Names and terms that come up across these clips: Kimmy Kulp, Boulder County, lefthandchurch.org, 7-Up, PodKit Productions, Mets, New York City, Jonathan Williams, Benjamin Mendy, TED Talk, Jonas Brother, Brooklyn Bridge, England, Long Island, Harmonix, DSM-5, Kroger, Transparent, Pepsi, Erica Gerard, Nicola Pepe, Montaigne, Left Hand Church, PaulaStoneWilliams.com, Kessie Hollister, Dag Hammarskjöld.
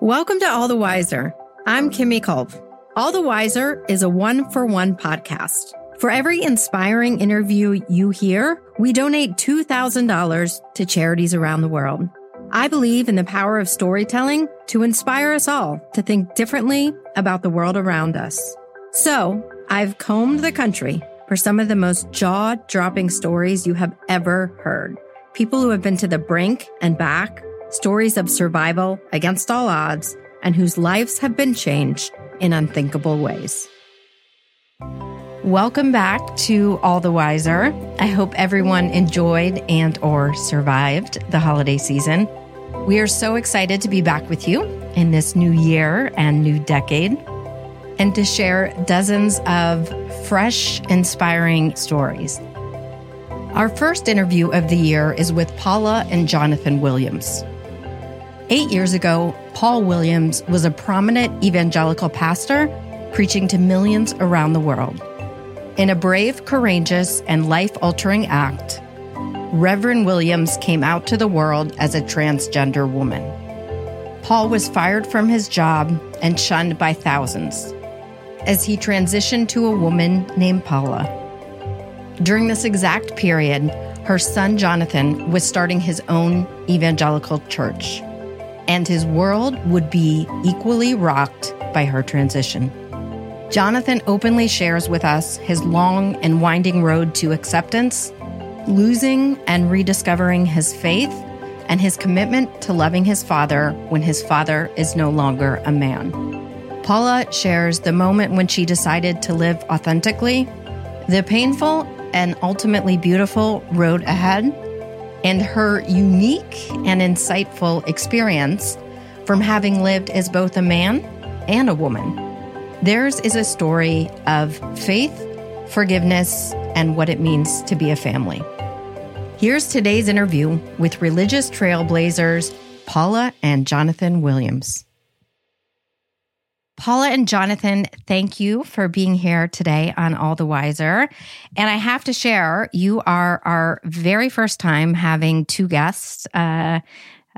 Welcome to All the Wiser. I'm Kimmy Kulp. All the Wiser is a one-for-one podcast. For every inspiring interview you hear, we donate $2,000 to charities around the world. I believe in the power of storytelling to inspire us all to think differently about the world around us. So I've combed the country for some of the most jaw-dropping stories you have ever heard. People who have been to the brink and back, stories of survival against all odds, and whose lives have been changed in unthinkable ways. Welcome back to All the Wiser. I hope everyone enjoyed and or survived the holiday season. We are so excited to be back with you in this new year and new decade, and to share dozens of fresh, inspiring stories. Our first interview of the year is with Paula and Jonathan Williams. 8 years ago, Paul Williams was a prominent evangelical pastor preaching to millions around the world. In a brave, courageous, and life-altering act, Reverend Williams came out to the world as a transgender woman. Paul was fired from his job and shunned by thousands as he transitioned to a woman named Paula. During this exact period, her son Jonathan was starting his own evangelical church, and his world would be equally rocked by her transition. Jonathan openly shares with us his long and winding road to acceptance, losing and rediscovering his faith, and his commitment to loving his father when his father is no longer a man. Paula shares the moment when she decided to live authentically, the painful and ultimately beautiful road ahead, and her unique and insightful experience from having lived as both a man and a woman. Theirs is a story of faith, forgiveness, and what it means to be a family. Here's today's interview with religious trailblazers Paula and Jonathan Williams. Paula and Jonathan, thank you for being here today on All the Wiser. And I have to share, you are our very first time having two guests at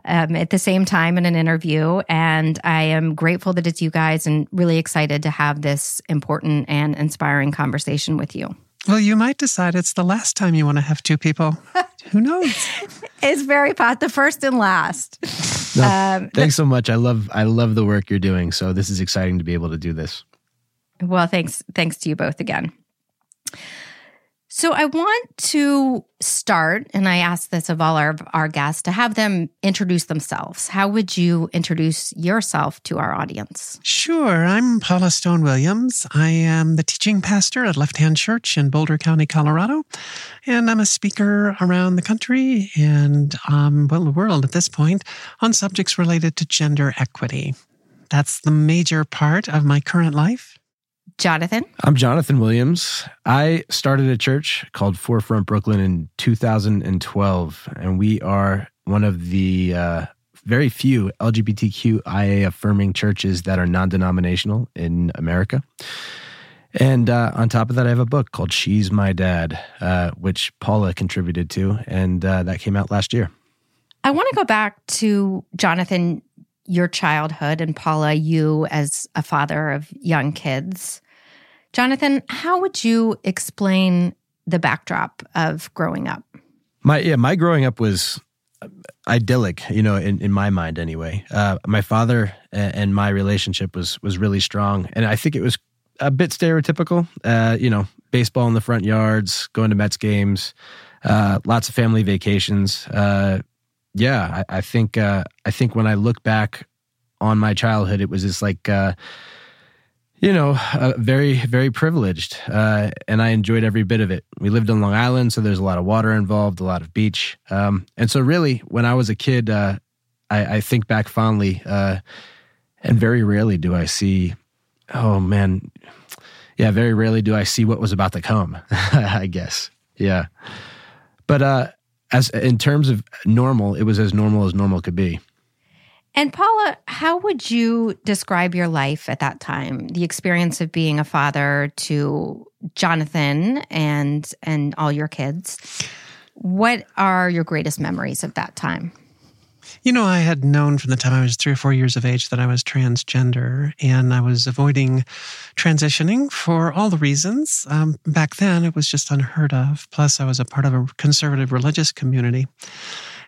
the same time in an interview. And I am grateful that it's you guys and really excited to have this important and inspiring conversation with you. Well, you might decide it's the last time you want to have two people. Who knows? It's very pot, the first and last. No, thanks so much. I love the work you're doing. So this is exciting to be able to do this. Well, thanks to you both again. So I want to start, and I ask this of all our guests, to have them introduce themselves. How would you introduce yourself to our audience? Sure. I'm Paula Stone Williams. I am the teaching pastor at Left Hand Church in Boulder County, Colorado. And I'm a speaker around the country and the world at this point on subjects related to gender equity. That's the major part of my current life. Jonathan? I'm Jonathan Williams. I started a church called Forefront Brooklyn in 2012, and we are one of the very few LGBTQIA affirming churches that are non-denominational in America. And on top of that, I have a book called She's My Dad, which Paula contributed to, and that came out last year. I want to go back to, Jonathan, your childhood, and Paula, you as a father of young kids. Jonathan, how would you explain the backdrop of growing up? My growing up was idyllic, you know, in my mind anyway. My father and my relationship was really strong, and I think it was a bit stereotypical. You know, baseball in the front yards, going to Mets games, lots of family vacations. Yeah, I think when I look back on my childhood, it was just like, very, very privileged, and I enjoyed every bit of it. We lived on Long Island, so there's a lot of water involved, a lot of beach. And so really, when I was a kid, I think back fondly, and very rarely do I see, very rarely do I see what was about to come, I guess. Yeah. But as in terms of normal, it was as normal could be. And Paula, how would you describe your life at that time? The experience of being a father to Jonathan and all your kids. What are your greatest memories of that time? You know, I had known from the time I was 3 or 4 years of age that I was transgender, and I was avoiding transitioning for all the reasons. Back then, it was just unheard of. Plus, I was a part of a conservative religious community,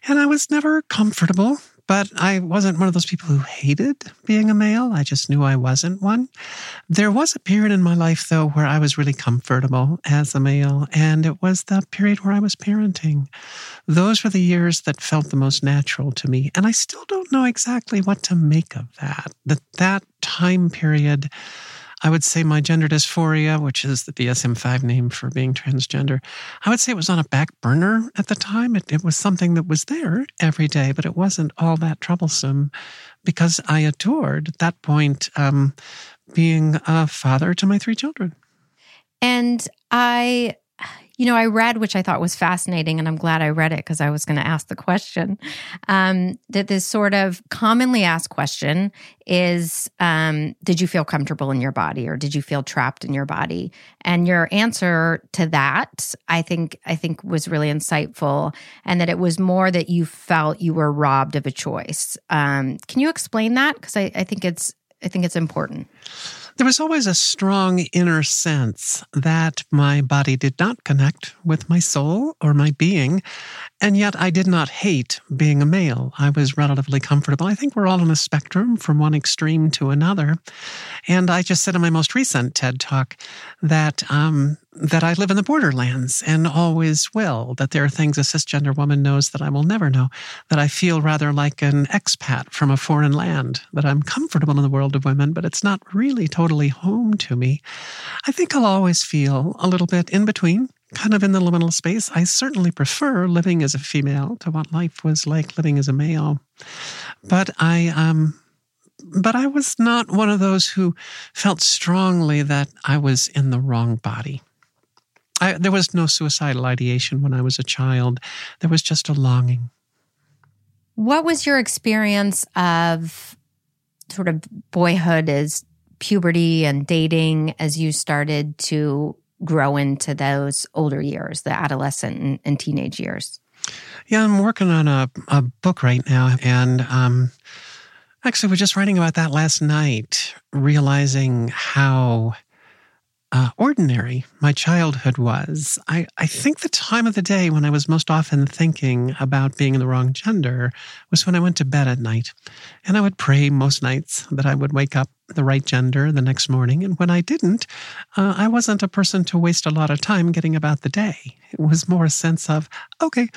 and I was never comfortable. But I wasn't one of those people who hated being a male. I just knew I wasn't one. There was a period in my life, though, where I was really comfortable as a male, and it was the period where I was parenting. Those were the years that felt the most natural to me, and I still don't know exactly what to make of that. That time period, I would say my gender dysphoria, which is the DSM-5 name for being transgender, I would say it was on a back burner at the time. It was something that was there every day, but it wasn't all that troublesome because I adored, at that point, being a father to my 3 children. And I read, which I thought was fascinating, and I'm glad I read it because I was going to ask the question, that this sort of commonly asked question is, did you feel comfortable in your body, or did you feel trapped in your body? And your answer to that, I think was really insightful, and that it was more that you felt you were robbed of a choice. Can you explain that? Because I think it's important. There was always a strong inner sense that my body did not connect with my soul or my being, and yet I did not hate being a male. I was relatively comfortable. I think we're all on a spectrum from one extreme to another, and I just said in my most recent TED Talk that I live in the borderlands and always will, that there are things a cisgender woman knows that I will never know, that I feel rather like an expat from a foreign land, that I'm comfortable in the world of women, but it's not really totally home to me. I think I'll always feel a little bit in between, kind of in the liminal space. I certainly prefer living as a female to what life was like living as a male. But I was not one of those who felt strongly that I was in the wrong body. There was no suicidal ideation when I was a child. There was just a longing. What was your experience of sort of boyhood as puberty and dating as you started to grow into those older years, the adolescent and teenage years? Yeah, I'm working on a book right now, and actually, we're just writing about that last night, realizing how ordinary my childhood was. I think the time of the day when I was most often thinking about being in the wrong gender was when I went to bed at night. And I would pray most nights that I would wake up the right gender the next morning. And when I didn't, I wasn't a person to waste a lot of time getting about the day. It was more a sense of, okay,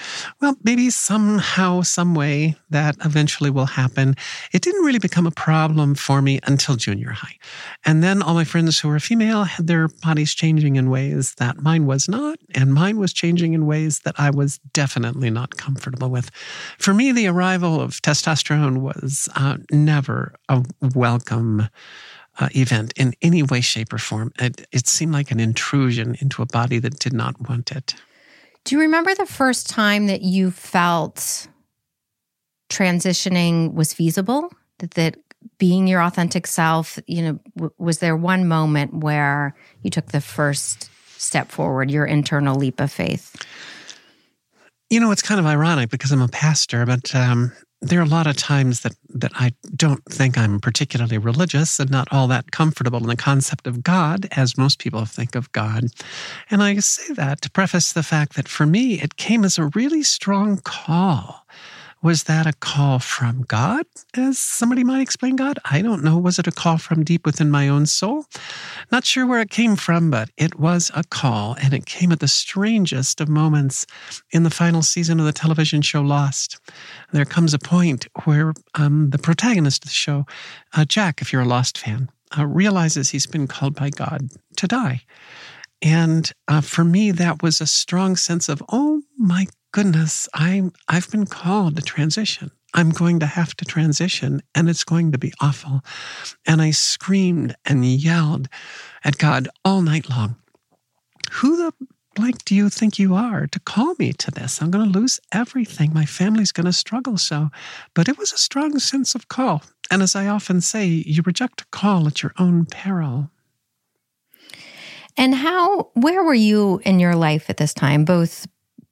well, maybe somehow, some way that eventually will happen. It didn't really become a problem for me until junior high. And then all my friends who were female had their bodies changing in ways that mine was not. And mine was changing in ways that I was definitely not comfortable with. For me, the arrival of testosterone was never a welcome event in any way, shape, or form. It seemed like an intrusion into a body that did not want it. Do you remember the first time that you felt transitioning was feasible? That being your authentic self, was there one moment where you took the first step forward, your internal leap of faith? You know, it's kind of ironic because I'm a pastor, but there are a lot of times that I don't think I'm particularly religious and not all that comfortable in the concept of God, as most people think of God. And I say that to preface the fact that for me, it came as a really strong call. Was that a call from God, as somebody might explain God? I don't know. Was it a call from deep within my own soul? Not sure where it came from, but it was a call, and it came at the strangest of moments in the final season of the television show Lost. There comes a point where the protagonist of the show, Jack, if you're a Lost fan, realizes he's been called by God to die. And for me, that was a strong sense of, oh my goodness, I've been called to transition. I'm going to have to transition, and it's going to be awful. And I screamed and yelled at God all night long. Who the blank do you think you are to call me to this? I'm going to lose everything. My family's going to struggle so. But it was a strong sense of call. And as I often say, you reject a call at your own peril. And where were you in your life at this time, both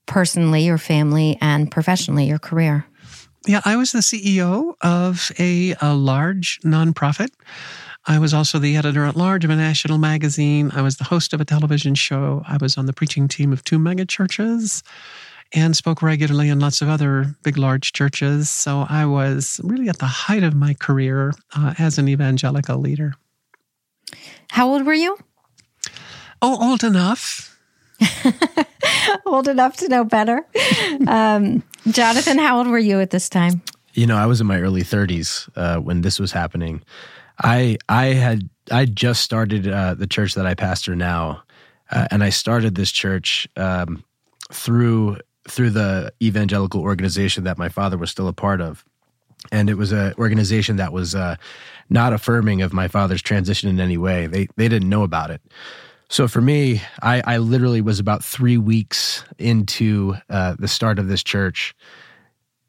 personally, your family, and professionally, your career? Yeah, I was the CEO of a large nonprofit. I was also the editor-at-large of a national magazine. I was the host of a television show. I was on the preaching team of 2 mega churches and spoke regularly in lots of other big, large churches. So I was really at the height of my career as an evangelical leader. How old were you? Oh, old enough. Old enough to know better. Jonathan, how old were you at this time? You know, I was in my early 30s when this was happening. I just started the church that I pastor now, and I started this church through the evangelical organization that my father was still a part of. And it was an organization that was not affirming of my father's transition in any way. They didn't know about it. So for me, I literally was about 3 weeks into the start of this church.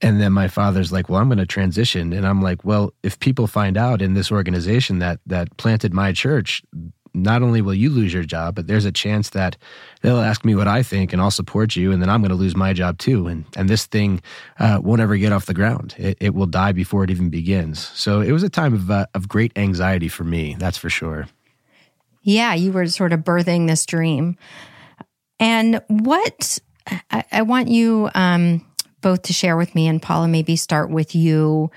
And then my father's like, well, I'm going to transition. And I'm like, well, if people find out in this organization that planted my church, not only will you lose your job, but there's a chance that they'll ask me what I think and I'll support you. And then I'm going to lose my job too. And this thing won't ever get off the ground. It will die before it even begins. So it was a time of great anxiety for me, that's for sure. Yeah, you were sort of birthing this dream. And I want you both to share with me, and Paula, maybe start with you,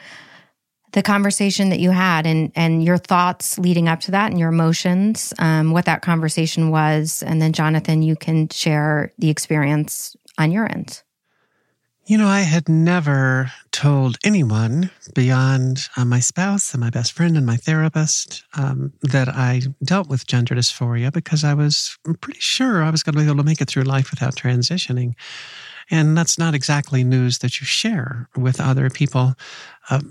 the conversation that you had and your thoughts leading up to that and your emotions, what that conversation was. And then Jonathan, you can share the experience on your end. You know, I had never told anyone beyond my spouse and my best friend and my therapist that I dealt with gender dysphoria, because I was pretty sure I was going to be able to make it through life without transitioning. And that's not exactly news that you share with other people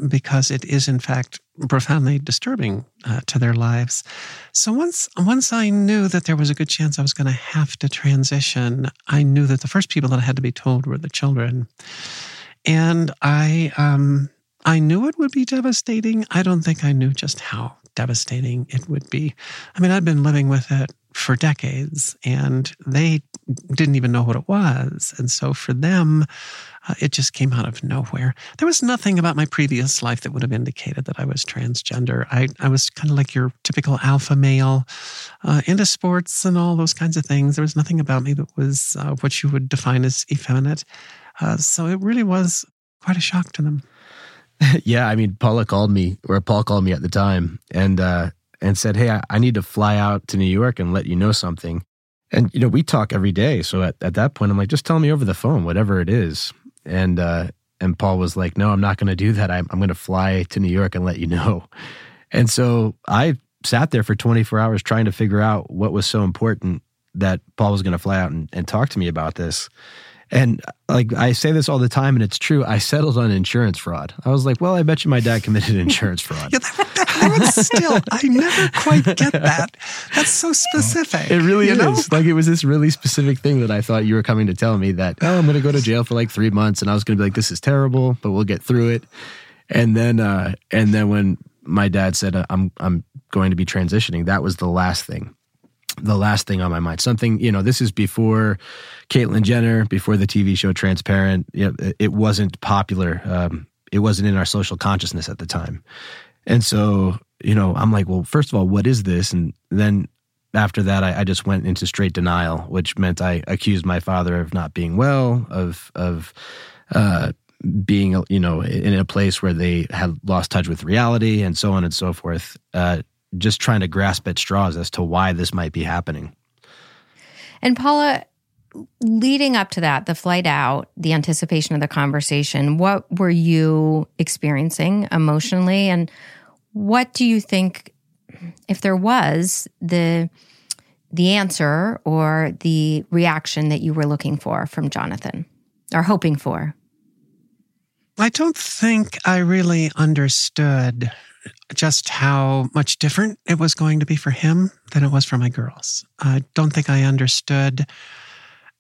because it is, in fact, profoundly disturbing to their lives. So once I knew that there was a good chance I was going to have to transition, I knew that the first people that had to be told were the children. And I knew it would be devastating. I don't think I knew just how devastating it would be. I mean, I'd been living with it for decades, and they didn't even know what it was. And so for them, it just came out of nowhere. There was nothing about my previous life that would have indicated that I was transgender. I was kind of like your typical alpha male, into sports and all those kinds of things. There was nothing about me that was what you would define as effeminate. So it really was quite a shock to them. Yeah, I mean, Paul called me at the time, and said, hey, I need to fly out to New York and let you know something. And, you know, we talk every day. So at that point, I'm like, just tell me over the phone, whatever it is. And Paul was like, no, I'm not going to do that. I'm going to fly to New York and let you know. And so I sat there for 24 hours trying to figure out what was so important that Paul was going to fly out and talk to me about this. And like, I say this all the time, and it's true. I settled on insurance fraud. I was like, well, I bet you my dad committed insurance fraud. Yeah, I never quite get that. That's so specific. It really is. Know? Like, it was this really specific thing that I thought you were coming to tell me that, oh, I'm going to go to jail for like 3 months. And I was going to be like, this is terrible, but we'll get through it. And then when my dad said, I'm going to be transitioning, that was the last thing on my mind. Something, you know, this is before Caitlyn Jenner, before the TV show Transparent. You know, it wasn't popular. It wasn't in our social consciousness at the time. And so, you know, I'm like, well, first of all, what is this? And then after that, I just went into straight denial, which meant I accused my father of not being well, of being, you know, in a place where they had lost touch with reality, and so on and so forth. Just trying to grasp at straws as to why this might be happening. And Paula, leading up to that, the flight out, the anticipation of the conversation, what were you experiencing emotionally? And what do you think, if there was, the answer or the reaction that you were looking for from Jonathan or hoping for? I don't think I really understood just how much different it was going to be for him than it was for my girls. I don't think I understood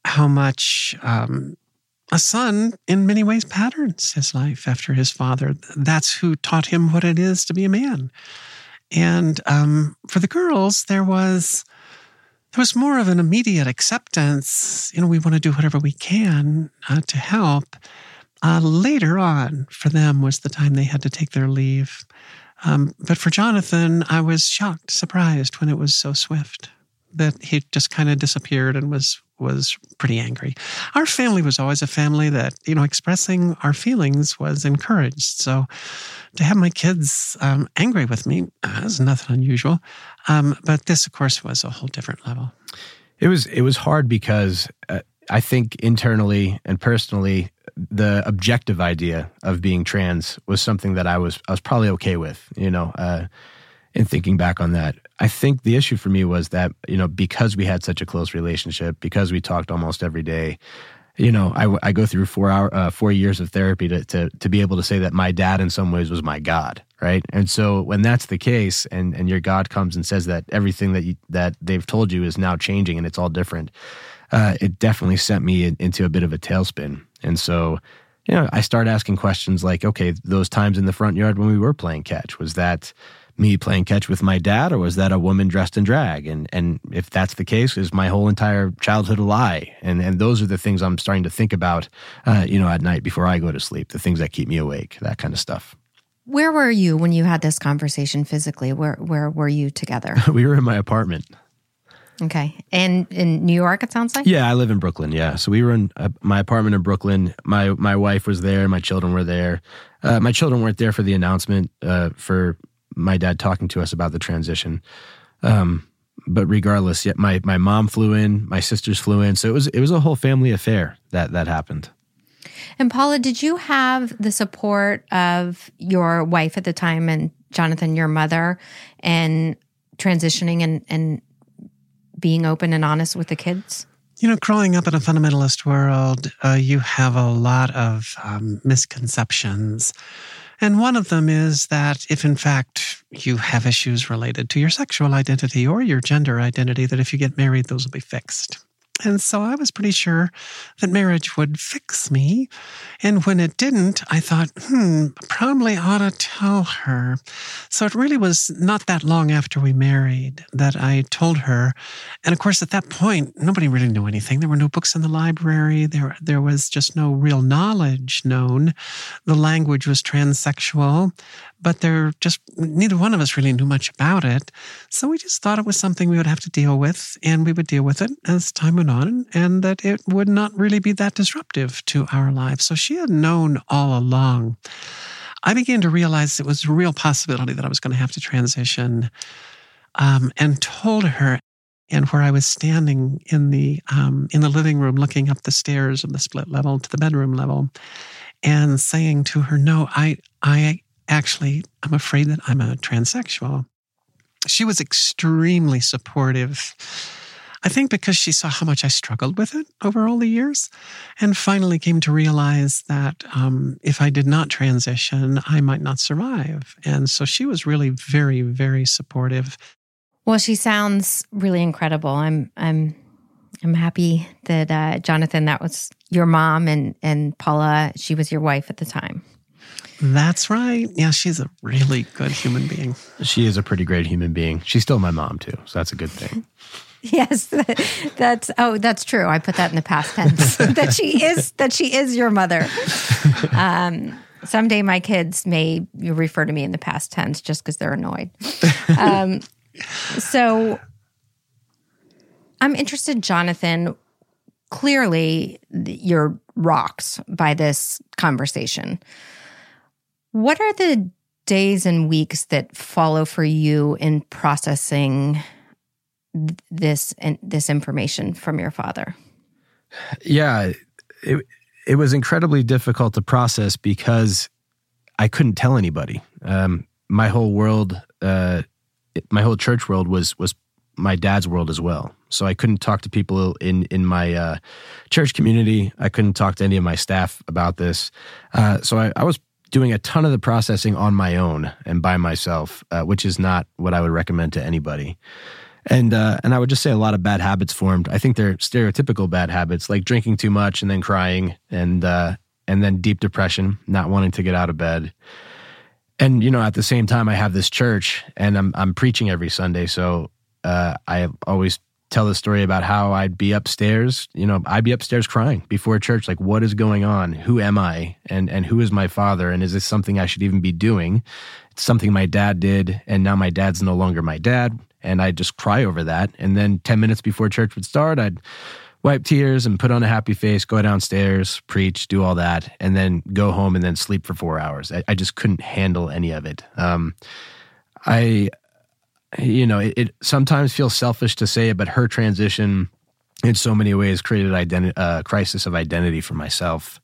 how much a son, in many ways, patterns his life after his father. That's who taught him what it is to be a man. And for the girls, there was more of an immediate acceptance. You know, we want to do whatever we can to help. Later on, for them, was the time they had to take their leave. But for Jonathan, I was shocked, surprised when it was so swift that he just kind of disappeared and was pretty angry. Our family was always a family that, you know, expressing our feelings was encouraged. So to have my kids angry with me was nothing unusual. But this, of course, was a whole different level. It was hard because I think internally and personally, the objective idea of being trans was something that I was probably okay with, you know, and thinking back on that. I think the issue for me was that, you know, because we had such a close relationship, because we talked almost every day, you know, I go through 4 years of therapy to be able to say that my dad in some ways was my God, right? And so when that's the case and your God comes and says that everything that they've told you is now changing and it's all different, it definitely sent me into a bit of a tailspin. And so, you know, I start asking questions like, okay, those times in the front yard when we were playing catch, was that me playing catch with my dad, or was that a woman dressed in drag? And if that's the case, is my whole entire childhood a lie? And those are the things I'm starting to think about, you know, at night before I go to sleep, the things that keep me awake, that kind of stuff. Where were you when you had this conversation physically? Where were you together? We were in my apartment. Okay. And in New York, it sounds like? Yeah, I live in Brooklyn, yeah. So we were in my apartment in Brooklyn. My wife was there. My children were there. My children weren't there for the announcement for my dad talking to us about the transition. But regardless, yeah, my mom flew in, my sisters flew in. So it was a whole family affair that happened. And Paula, did you have the support of your wife at the time and Jonathan, your mother, and transitioning and being open and honest with the kids? You know, growing up in a fundamentalist world, you have a lot of misconceptions. And one of them is that if, in fact, you have issues related to your sexual identity or your gender identity, that if you get married, those will be fixed. And so I was pretty sure that marriage would fix me. And when it didn't, I thought, probably ought to tell her. So it really was not that long after we married that I told her. And of course, at that point, nobody really knew anything. There were no books in the library. There was just no real knowledge known. The language was transsexual, but neither one of us really knew much about it. So we just thought it was something we would have to deal with, and we would deal with it as time went on, and that it would not really be that disruptive to our lives. So she had known all along. I began to realize it was a real possibility that I was going to have to transition, and told her. And where I was standing in the living room, looking up the stairs of the split level to the bedroom level, and saying to her, "No, I actually, I'm afraid that I'm a transsexual." She was extremely supportive. I think because she saw how much I struggled with it over all the years, and finally came to realize that if I did not transition, I might not survive. And so she was really very, very supportive. Well, she sounds really incredible. I'm happy that Jonathan, that was your mom, and Paula, she was your wife at the time. That's right. Yeah, she's a really good human being. She is a pretty great human being. She's still my mom too, so that's a good thing. Yes, that's true. I put that in the past tense. that she is your mother. Someday my kids may refer to me in the past tense just because they're annoyed. So I'm interested, Jonathan. Clearly, you're rocked by this conversation. What are the days and weeks that follow for you in processing this information from your father? Yeah, it was incredibly difficult to process because I couldn't tell anybody. My whole church world was my dad's world as well. So I couldn't talk to people in my church community. I couldn't talk to any of my staff about this. So I was doing a ton of the processing on my own and by myself, which is not what I would recommend to anybody. And I would just say a lot of bad habits formed. I think they're stereotypical bad habits, like drinking too much and then crying and then deep depression, not wanting to get out of bed. And, you know, at the same time, I have this church and I'm preaching every Sunday. So I always tell the story about how I'd be upstairs crying before church. Like, what is going on? Who am I? And who is my father? And is this something I should even be doing? It's something my dad did. And now my dad's no longer my dad. And I'd just cry over that. And then 10 minutes before church would start, I'd wipe tears and put on a happy face, go downstairs, preach, do all that, and then go home and then sleep for 4 hours. I just couldn't handle any of it. It sometimes feels selfish to say it, but her transition in so many ways created a crisis of identity for myself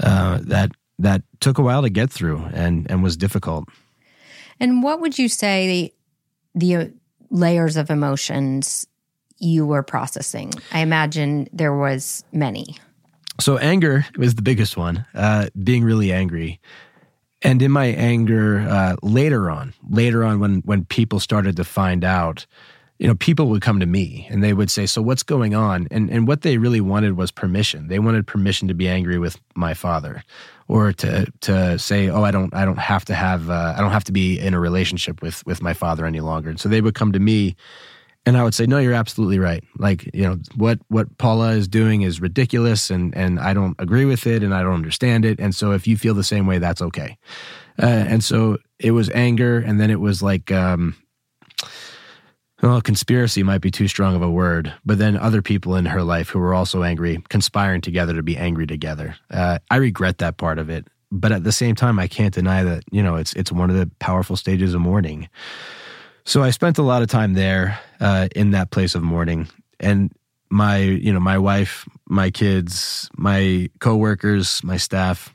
that took a while to get through and was difficult. And what would you say the layers of emotions you were processing? I imagine there was many. So anger was the biggest one, being really angry. And in my anger, later on when people started to find out, you know, people would come to me and they would say, so what's going on? And what they really wanted was permission. They wanted permission to be angry with my father, or to say, oh, I don't have to be in a relationship with my father any longer. And so they would come to me and I would say, no, you're absolutely right. Like, you know, what Paula is doing is ridiculous and I don't agree with it and I don't understand it. And so if you feel the same way, that's okay. And so it was anger. And then it was like, conspiracy might be too strong of a word, but then other people in her life who were also angry, conspiring together to be angry together. I regret that part of it. But at the same time, I can't deny that, you know, it's one of the powerful stages of mourning. So I spent a lot of time there in that place of mourning, and my wife, my kids, my coworkers, my staff,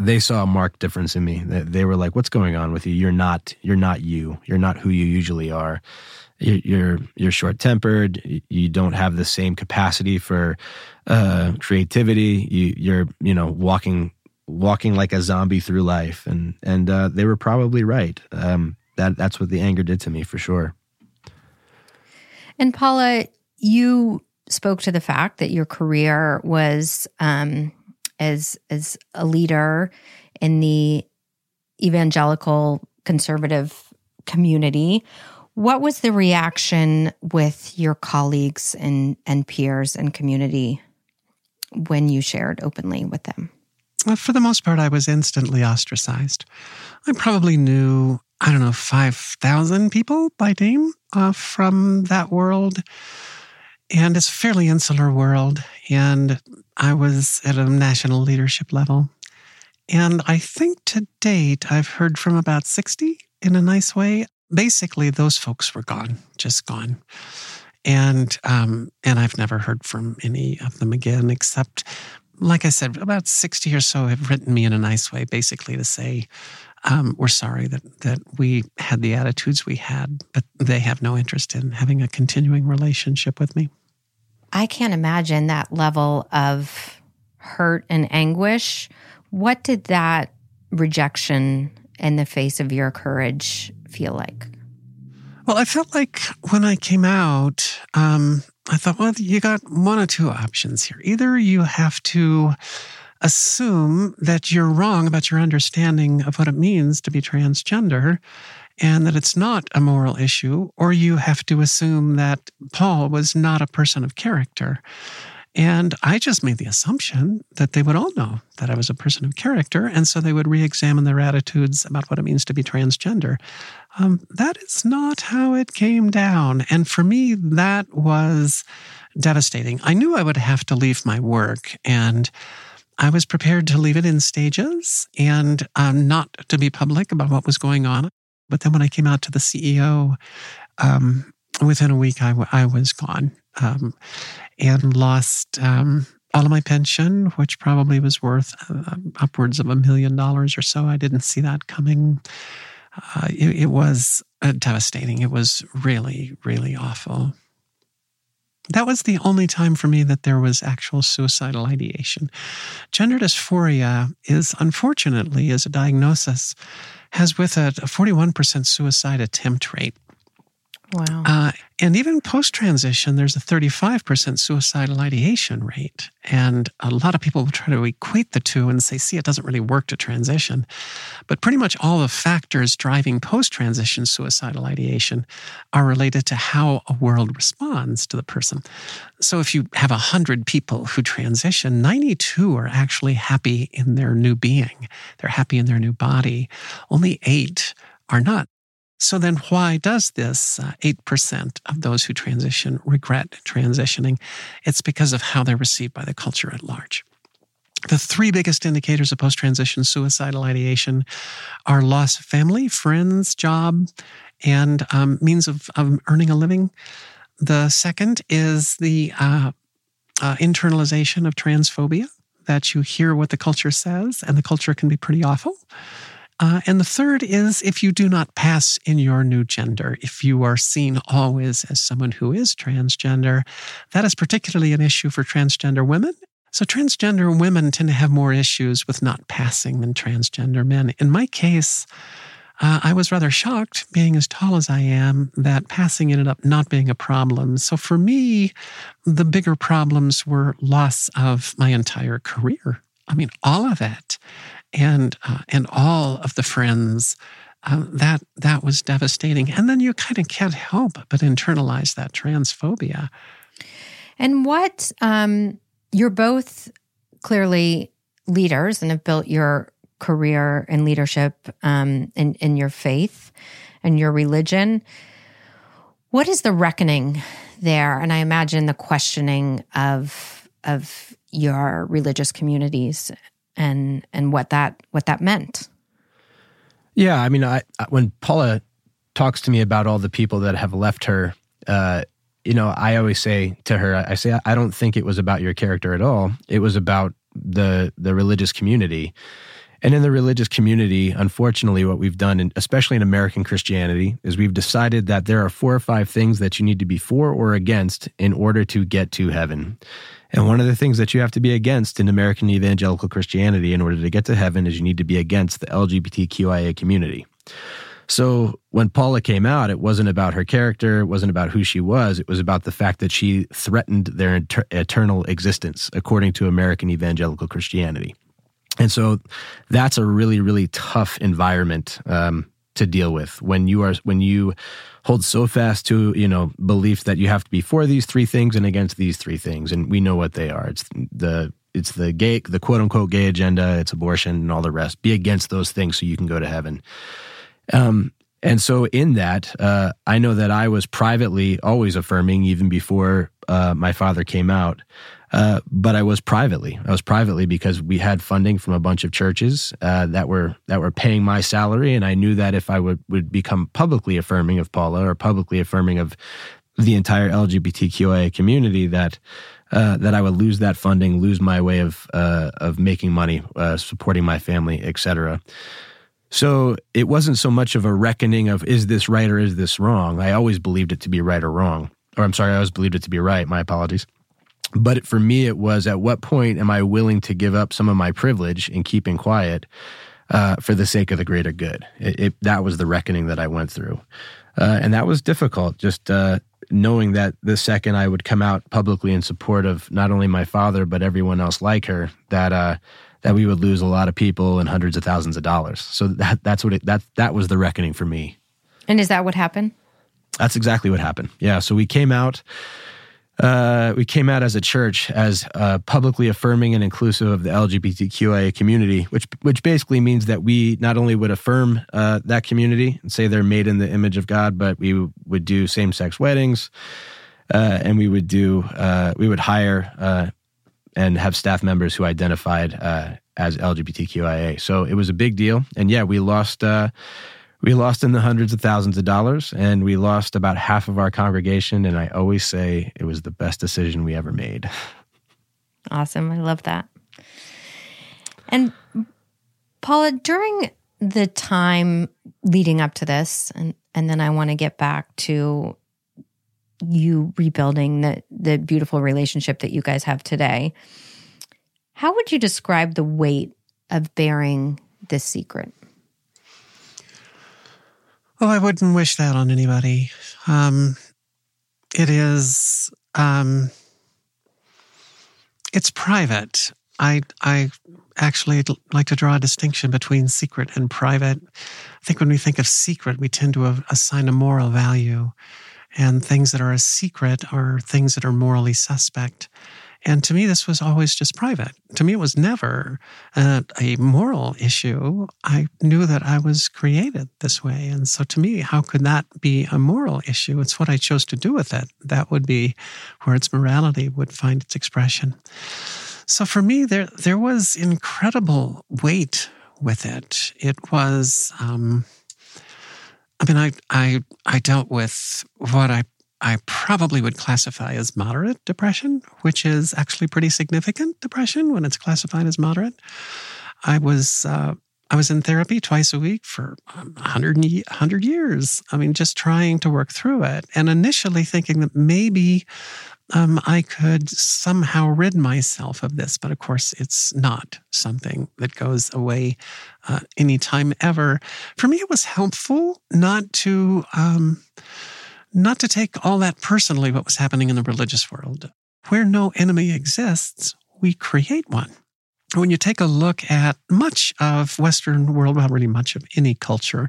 they saw a marked difference in me. They were like, "What's going on with you? You're not you. You're not who you usually are. You're short-tempered. You don't have the same capacity for creativity. You're walking like a zombie through life." And they were probably right. That's what the anger did to me, for sure. And Paula, you spoke to the fact that your career was as a leader in the evangelical conservative community. What was the reaction with your colleagues and peers and community when you shared openly with them? Well, for the most part, I was instantly ostracized. I probably knew 5,000 people by name from that world. And it's a fairly insular world. And I was at a national leadership level. And I think to date, I've heard from about 60 in a nice way. Basically, those folks were gone, just gone. And I've never heard from any of them again, except, like I said, about 60 or so have written me in a nice way, basically to say, we're sorry that we had the attitudes we had, but they have no interest in having a continuing relationship with me. I can't imagine that level of hurt and anguish. What did that rejection in the face of your courage feel like? Well, I felt like when I came out, I thought, well, you got one or two options here. Either you have to assume that you're wrong about your understanding of what it means to be transgender and that it's not a moral issue, or you have to assume that Paul was not a person of character. And I just made the assumption that they would all know that I was a person of character, and so they would re-examine their attitudes about what it means to be transgender. That is not how it came down. And for me, that was devastating. I knew I would have to leave my work, and I was prepared to leave it in stages and not to be public about what was going on. But then when I came out to the CEO, within a week, I was gone and lost all of my pension, which probably was worth upwards of $1 million or so. I didn't see that coming. It was devastating. It was really, really awful. That was the only time for me that there was actual suicidal ideation. Gender dysphoria is, unfortunately, as a diagnosis, has with it a 41% suicide attempt rate. Wow. And even post-transition, there's a 35% suicidal ideation rate. And a lot of people will try to equate the two and say, see, it doesn't really work to transition. But pretty much all the factors driving post-transition suicidal ideation are related to how a world responds to the person. So if you have 100 people who transition, 92 are actually happy in their new being. They're happy in their new body. Only 8 are not. So then why does this 8% of those who transition regret transitioning? It's because of how they're received by the culture at large. The 3 biggest indicators of post-transition suicidal ideation are loss of family, friends, job, and means of earning a living. The second is the internalization of transphobia, that you hear what the culture says, and the culture can be pretty awful. And the third is if you do not pass in your new gender, if you are seen always as someone who is transgender, that is particularly an issue for transgender women. So transgender women tend to have more issues with not passing than transgender men. In my case, I was rather shocked, being as tall as I am, that passing ended up not being a problem. So for me, the bigger problems were loss of my entire career. I mean, all of it. And all of the friends, that was devastating. And then you kind of can't help but internalize that transphobia. And what, you're both clearly leaders and have built your career and leadership in your faith and your religion. What is the reckoning there? And I imagine the questioning of your religious communities and what that meant. Yeah, I mean, when Paula talks to me about all the people that have left her, I always say to her, I don't think it was about your character at all. It was about the religious community. And in the religious community, unfortunately, what we've done, especially in American Christianity, is we've decided that there are 4 or 5 things that you need to be for or against in order to get to heaven. And one of the things that you have to be against in American evangelical Christianity in order to get to heaven is you need to be against the LGBTQIA community. So when Paula came out, it wasn't about her character. It wasn't about who she was. It was about the fact that she threatened their eternal existence, according to American evangelical Christianity. And so that's a really, really tough environment to deal with when you hold so fast to, belief that you have to be for these 3 things and against these 3 things. And we know what they are. It's the gay, the quote unquote gay agenda, it's abortion and all the rest. Be against those things so you can go to heaven. And so in that, I know that I was privately always affirming even before my father came out. But I was privately because we had funding from a bunch of churches that were paying my salary, and I knew that if I would become publicly affirming of Paula or publicly affirming of the entire LGBTQIA community, that I would lose that funding, lose my way of making money, supporting my family, etc. So it wasn't so much of a reckoning of is this right or is this wrong. I always believed it to be right or wrong, or I'm sorry, I always believed it to be right. My apologies. But for me, it was at what point am I willing to give up some of my privilege and keeping quiet for the sake of the greater good? That was the reckoning that I went through. And that was difficult, just knowing that the second I would come out publicly in support of not only my father, but everyone else like her, that we would lose a lot of people and hundreds of thousands of dollars. So that was the reckoning for me. And is that what happened? That's exactly what happened. Yeah, so we came out. We came out as a church as publicly affirming and inclusive of the LGBTQIA community, which basically means that we not only would affirm that community and say they're made in the image of God, but we would do same-sex weddings, and we would hire and have staff members who identified as LGBTQIA. So it was a big deal, and yeah, we lost. We lost in the hundreds of thousands of dollars, and we lost about half of our congregation, and I always say it was the best decision we ever made. Awesome. I love that. And Paula, during the time leading up to this, and then I want to get back to you rebuilding the beautiful relationship that you guys have today. How would you describe the weight of bearing this secret? Oh, I wouldn't wish that on anybody. It is, it's private. I actually like to draw a distinction between secret and private. I think when we think of secret, we tend to assign a moral value. And things that are a secret are things that are morally suspect. And to me, this was always just private. To me, it was never a moral issue. I knew that I was created this way. And so to me, how could that be a moral issue? It's what I chose to do with it. That would be where its morality would find its expression. So for me, there was incredible weight with it. It was, I dealt with what I probably would classify as moderate depression, which is actually pretty significant depression when it's classified as moderate. I was in therapy twice a week for 100 years. I mean, just trying to work through it, and initially thinking that maybe I could somehow rid myself of this. But of course, it's not something that goes away anytime ever. For me, it was helpful not to take all that personally, what was happening in the religious world. Where no enemy exists, we create one. When you take a look at much of Western world, well, really much of any culture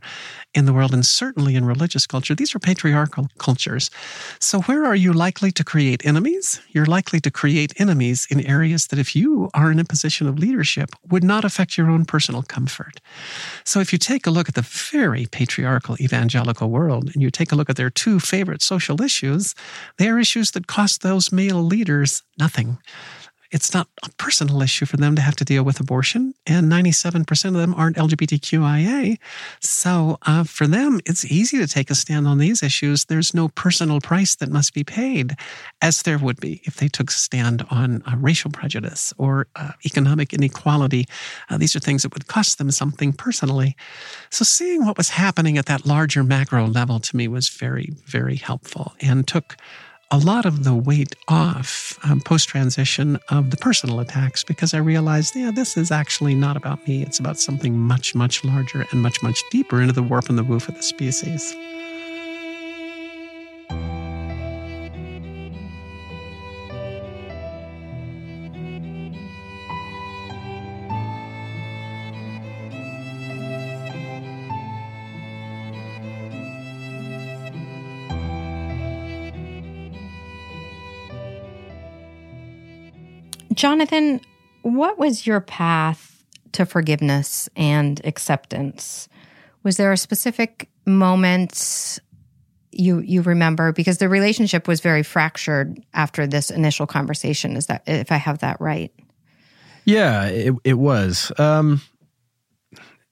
in the world, and certainly in religious culture, these are patriarchal cultures. So where are you likely to create enemies? You're likely to create enemies in areas that if you are in a position of leadership would not affect your own personal comfort. So if you take a look at the very patriarchal evangelical world, and you take a look at their two favorite social issues, they are issues that cost those male leaders nothing. It's not a personal issue for them to have to deal with abortion, and 97% of them aren't LGBTQIA. So for them, it's easy to take a stand on these issues. There's no personal price that must be paid, as there would be if they took a stand on racial prejudice or economic inequality. These are things that would cost them something personally. So seeing what was happening at that larger macro level to me was very, very helpful and took a lot of the weight off post-transition of the personal attacks, because I realized, this is actually not about me. It's about something much, much larger and much, much deeper into the warp and the woof of the species. Jonathan, what was your path to forgiveness and acceptance? Was there a specific moment you remember? Because the relationship was very fractured after this initial conversation. Is that, if I have that right? Yeah, it was.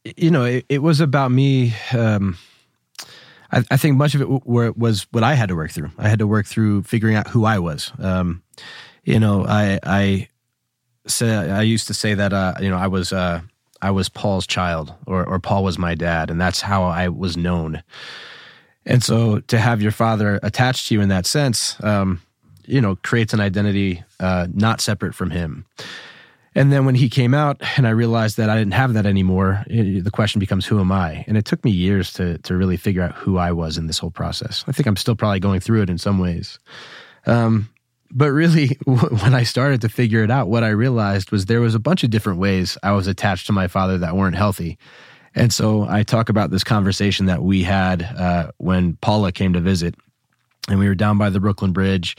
It was about me. I think much of it was what I had to work through. I had to work through figuring out who I was. I used to say that I was Paul's child, or Paul was my dad, and that's how I was known. And so to have your father attached to you in that sense, creates an identity not separate from him. And then when he came out, and I realized that I didn't have that anymore, the question becomes, who am I? And it took me years to really figure out who I was in this whole process. I think I'm still probably going through it in some ways. But really, when I started to figure it out, what I realized was there was a bunch of different ways I was attached to my father that weren't healthy. And so I talk about this conversation that we had when Paula came to visit, and we were down by the Brooklyn Bridge,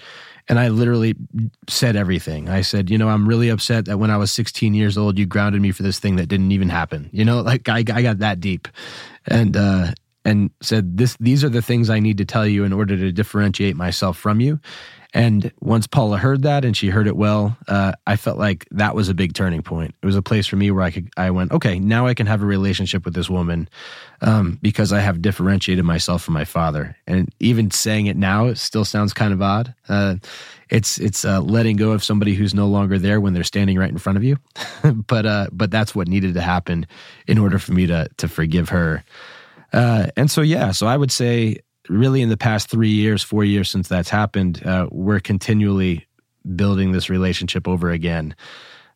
and I literally said everything. I said, I'm really upset that when I was 16 years old, you grounded me for this thing that didn't even happen. I got that deep. And and said, these are the things I need to tell you in order to differentiate myself from you. And once Paula heard that, and she heard it well, I felt like that was a big turning point. It was a place for me where I went, okay, now I can have a relationship with this woman because I have differentiated myself from my father. And even saying it now, it still sounds kind of odd. It's letting go of somebody who's no longer there when they're standing right in front of you. but that's what needed to happen in order for me to forgive her. So I would say, really in the past 4 years since that's happened, we're continually building this relationship over again.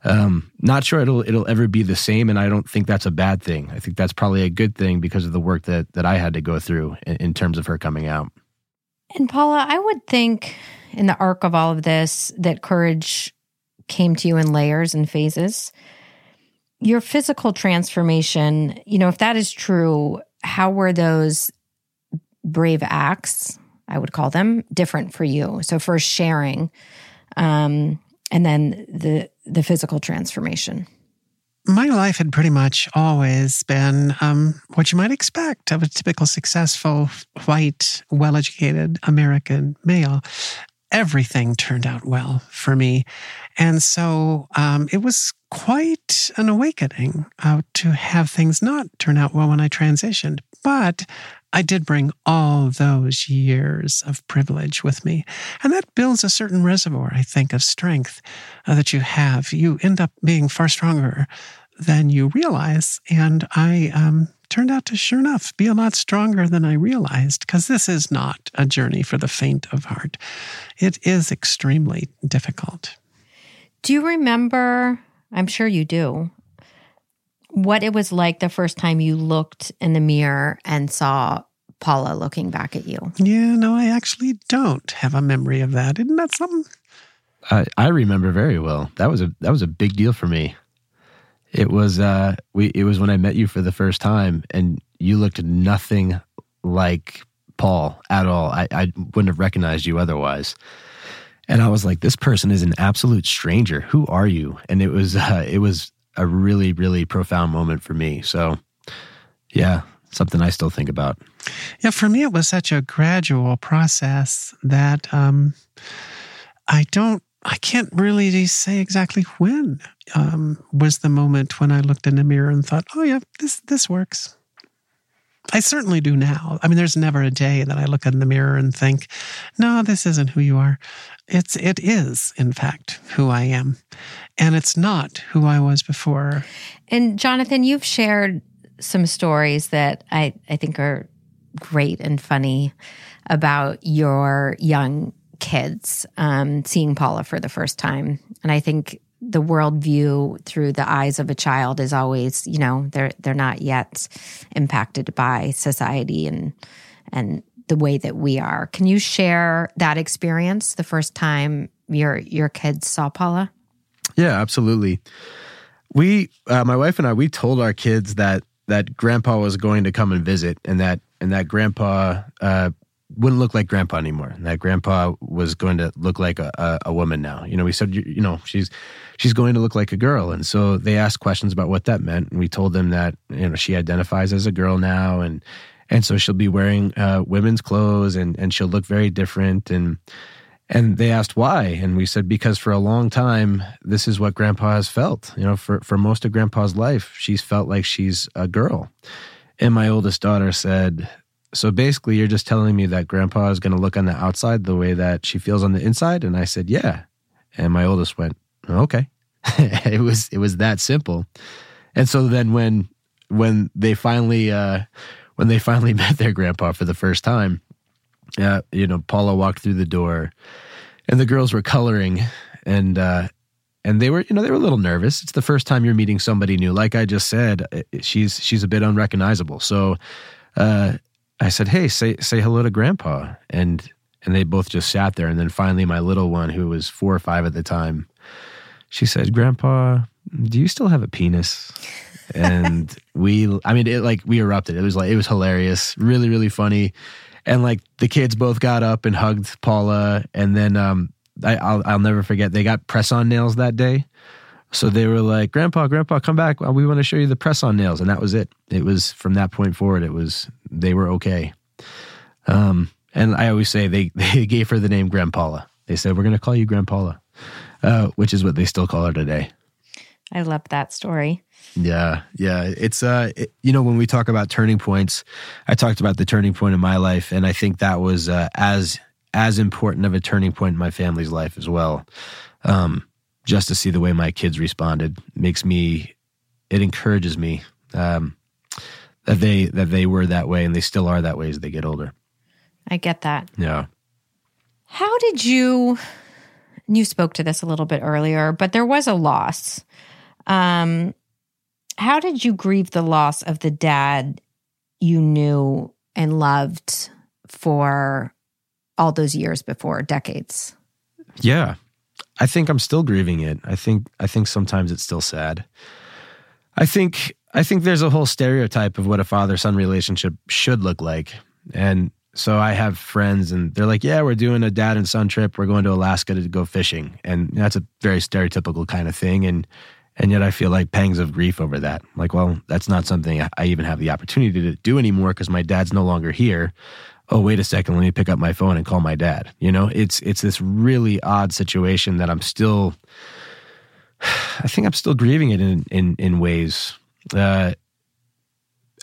Not sure it'll ever be the same, and I don't think that's a bad thing. I think that's probably a good thing because of the work that I had to go through in terms of her coming out. And Paula, I would think in the arc of all of this that courage came to you in layers and phases. Your physical transformation, if that is true, how were those brave acts, I would call them, different for you? So first sharing, and then the physical transformation. My life had pretty much always been what you might expect of a typical successful, white, well-educated American male. Everything turned out well for me. And so it was quite an awakening to have things not turn out well when I transitioned. But I did bring all those years of privilege with me. And that builds a certain reservoir, I think, of strength that you have. You end up being far stronger than you realize. And I turned out to, sure enough, be a lot stronger than I realized, because this is not a journey for the faint of heart. It is extremely difficult. Do you remember, I'm sure you do, what it was like the first time you looked in the mirror and saw Paula looking back at you? Yeah, no, I actually don't have a memory of that. Isn't that something? I remember very well. That was a big deal for me. It was it was when I met you for the first time, and you looked nothing like Paul at all. I wouldn't have recognized you otherwise. And I was like, this person is an absolute stranger. Who are you? And it was a really, really profound moment for me. So yeah, something I still think about. Yeah, for me, it was such a gradual process that I can't really say exactly when was the moment when I looked in the mirror and thought, oh yeah, this works. I certainly do now. I mean, there's never a day that I look in the mirror and think, no, this isn't who you are. It is, in fact, who I am. And it's not who I was before. And Jonathan, you've shared some stories that I think are great and funny about your young kids seeing Paula for the first time. And I think the worldview through the eyes of a child is always, they're not yet impacted by society and the way that we are. Can you share that experience the first time your kids saw Paula? Yeah, absolutely. We, my wife and I, we told our kids that Grandpa was going to come and visit, and that Grandpa wouldn't look like Grandpa anymore, and that Grandpa was going to look like a woman now. We said, she's going to look like a girl. And so they asked questions about what that meant, and we told them that she identifies as a girl now, and so she'll be wearing women's clothes, and she'll look very different. And they asked why, and we said, because for a long time, this is what Grandpa has felt. For most of Grandpa's life, she's felt like she's a girl. And my oldest daughter said, so basically you're just telling me that Grandpa is going to look on the outside the way that she feels on the inside? And I said, yeah. And my oldest went, okay. It was that simple. And so then when they finally... when they finally met their grandpa for the first time, Paula walked through the door, and the girls were coloring, and they were a little nervous. It's the first time you're meeting somebody new. Like I just said, she's a bit unrecognizable. So I said, "Hey, say hello to Grandpa," and they both just sat there. And then finally, my little one, who was 4 or 5 at the time, she said, "Grandpa, do you still have a penis?" And we erupted. It was hilarious, really, really funny. And the kids both got up and hugged Paula. And then I'll never forget, they got press-on nails that day. So they were like, Grandpa, come back. We want to show you the press on nails. And that was it. It was from that point forward, they were okay. And I always say they gave her the name Grandpaula. They said, we're going to call you Grandpaula, which is what they still call her today. I love that story. Yeah. It's, when we talk about turning points, I talked about the turning point in my life. And I think that was as important of a turning point in my family's life as well. Just to see the way my kids responded it encourages me that they were that way and they still are that way as they get older. I get that. Yeah. How did you spoke to this a little bit earlier, but there was a loss. How did you grieve the loss of the dad you knew and loved for all those years before, decades? Yeah. I think I'm still grieving it. I think sometimes it's still sad. I think there's a whole stereotype of what a father-son relationship should look like. And so I have friends and they're like, yeah, we're doing a dad and son trip. We're going to Alaska to go fishing. And that's a very stereotypical kind of thing. And yet I feel like pangs of grief over that. Like, well, that's not something I even have the opportunity to do anymore because my dad's no longer here. Oh, wait a second, let me pick up my phone and call my dad. It's this really odd situation that I think I'm still grieving it in ways.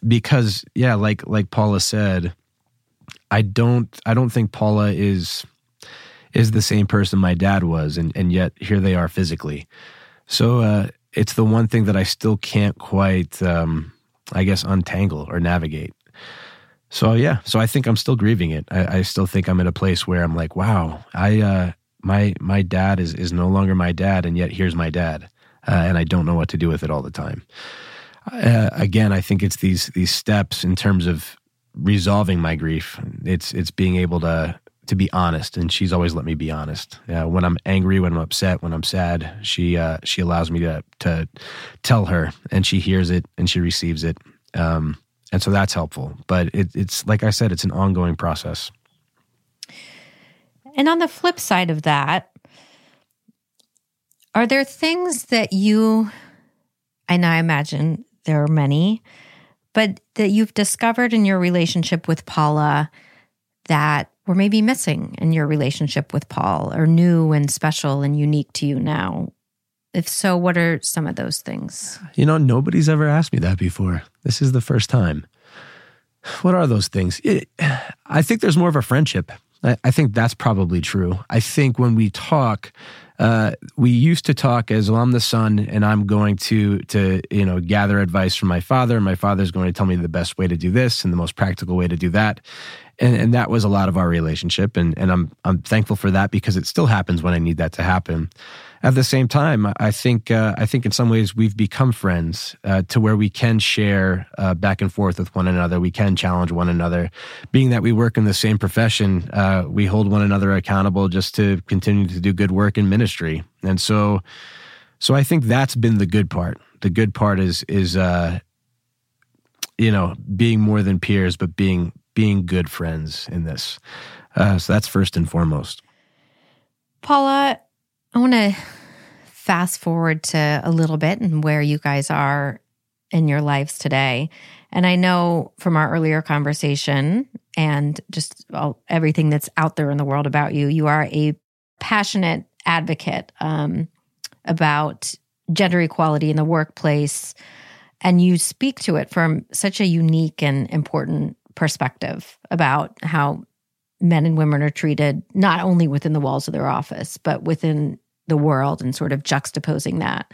Because like Paula said, I don't think Paula is the same person my dad was, and yet here they are physically. So it's the one thing that I still can't quite, untangle or navigate. So I think I'm still grieving it. I still think I'm at a place where I'm like, wow, my dad is no longer my dad, and yet here's my dad, and I don't know what to do with it all the time. Again, I think it's these steps in terms of resolving my grief. It's being able to be honest, and she's always let me be honest. When I'm angry, when I'm upset, when I'm sad, she allows me to tell her, and she hears it and she receives it. And so that's helpful. But it's like I said, it's an ongoing process. And on the flip side of that, are there things that you, and I imagine there are many, but that you've discovered in your relationship with Paula that were maybe missing in your relationship with Paul, or new and special and unique to you now? If so, what are some of those things? Nobody's ever asked me that before. This is the first time. What are those things? I think there's more of a friendship. I think that's probably true. I think when we talk, we used to talk as, well, I'm the son and I'm going to gather advice from my father, and my father's going to tell me the best way to do this and the most practical way to do that. And that was a lot of our relationship. And I'm thankful for that, because it still happens when I need that to happen. At the same time, I think in some ways we've become friends to where we can share back and forth with one another. We can challenge one another. Being that we work in the same profession, we hold one another accountable just to continue to do good work in ministry. And so I think that's been the good part. The good part is being more than peers, but being good friends in this. So that's first and foremost. Paula, I want to fast forward to a little bit and where you guys are in your lives today. And I know from our earlier conversation and just everything that's out there in the world about you, you are a passionate advocate about gender equality in the workplace. And you speak to it from such a unique and important perspective about how men and women are treated, not only within the walls of their office, but within the world, and sort of juxtaposing that.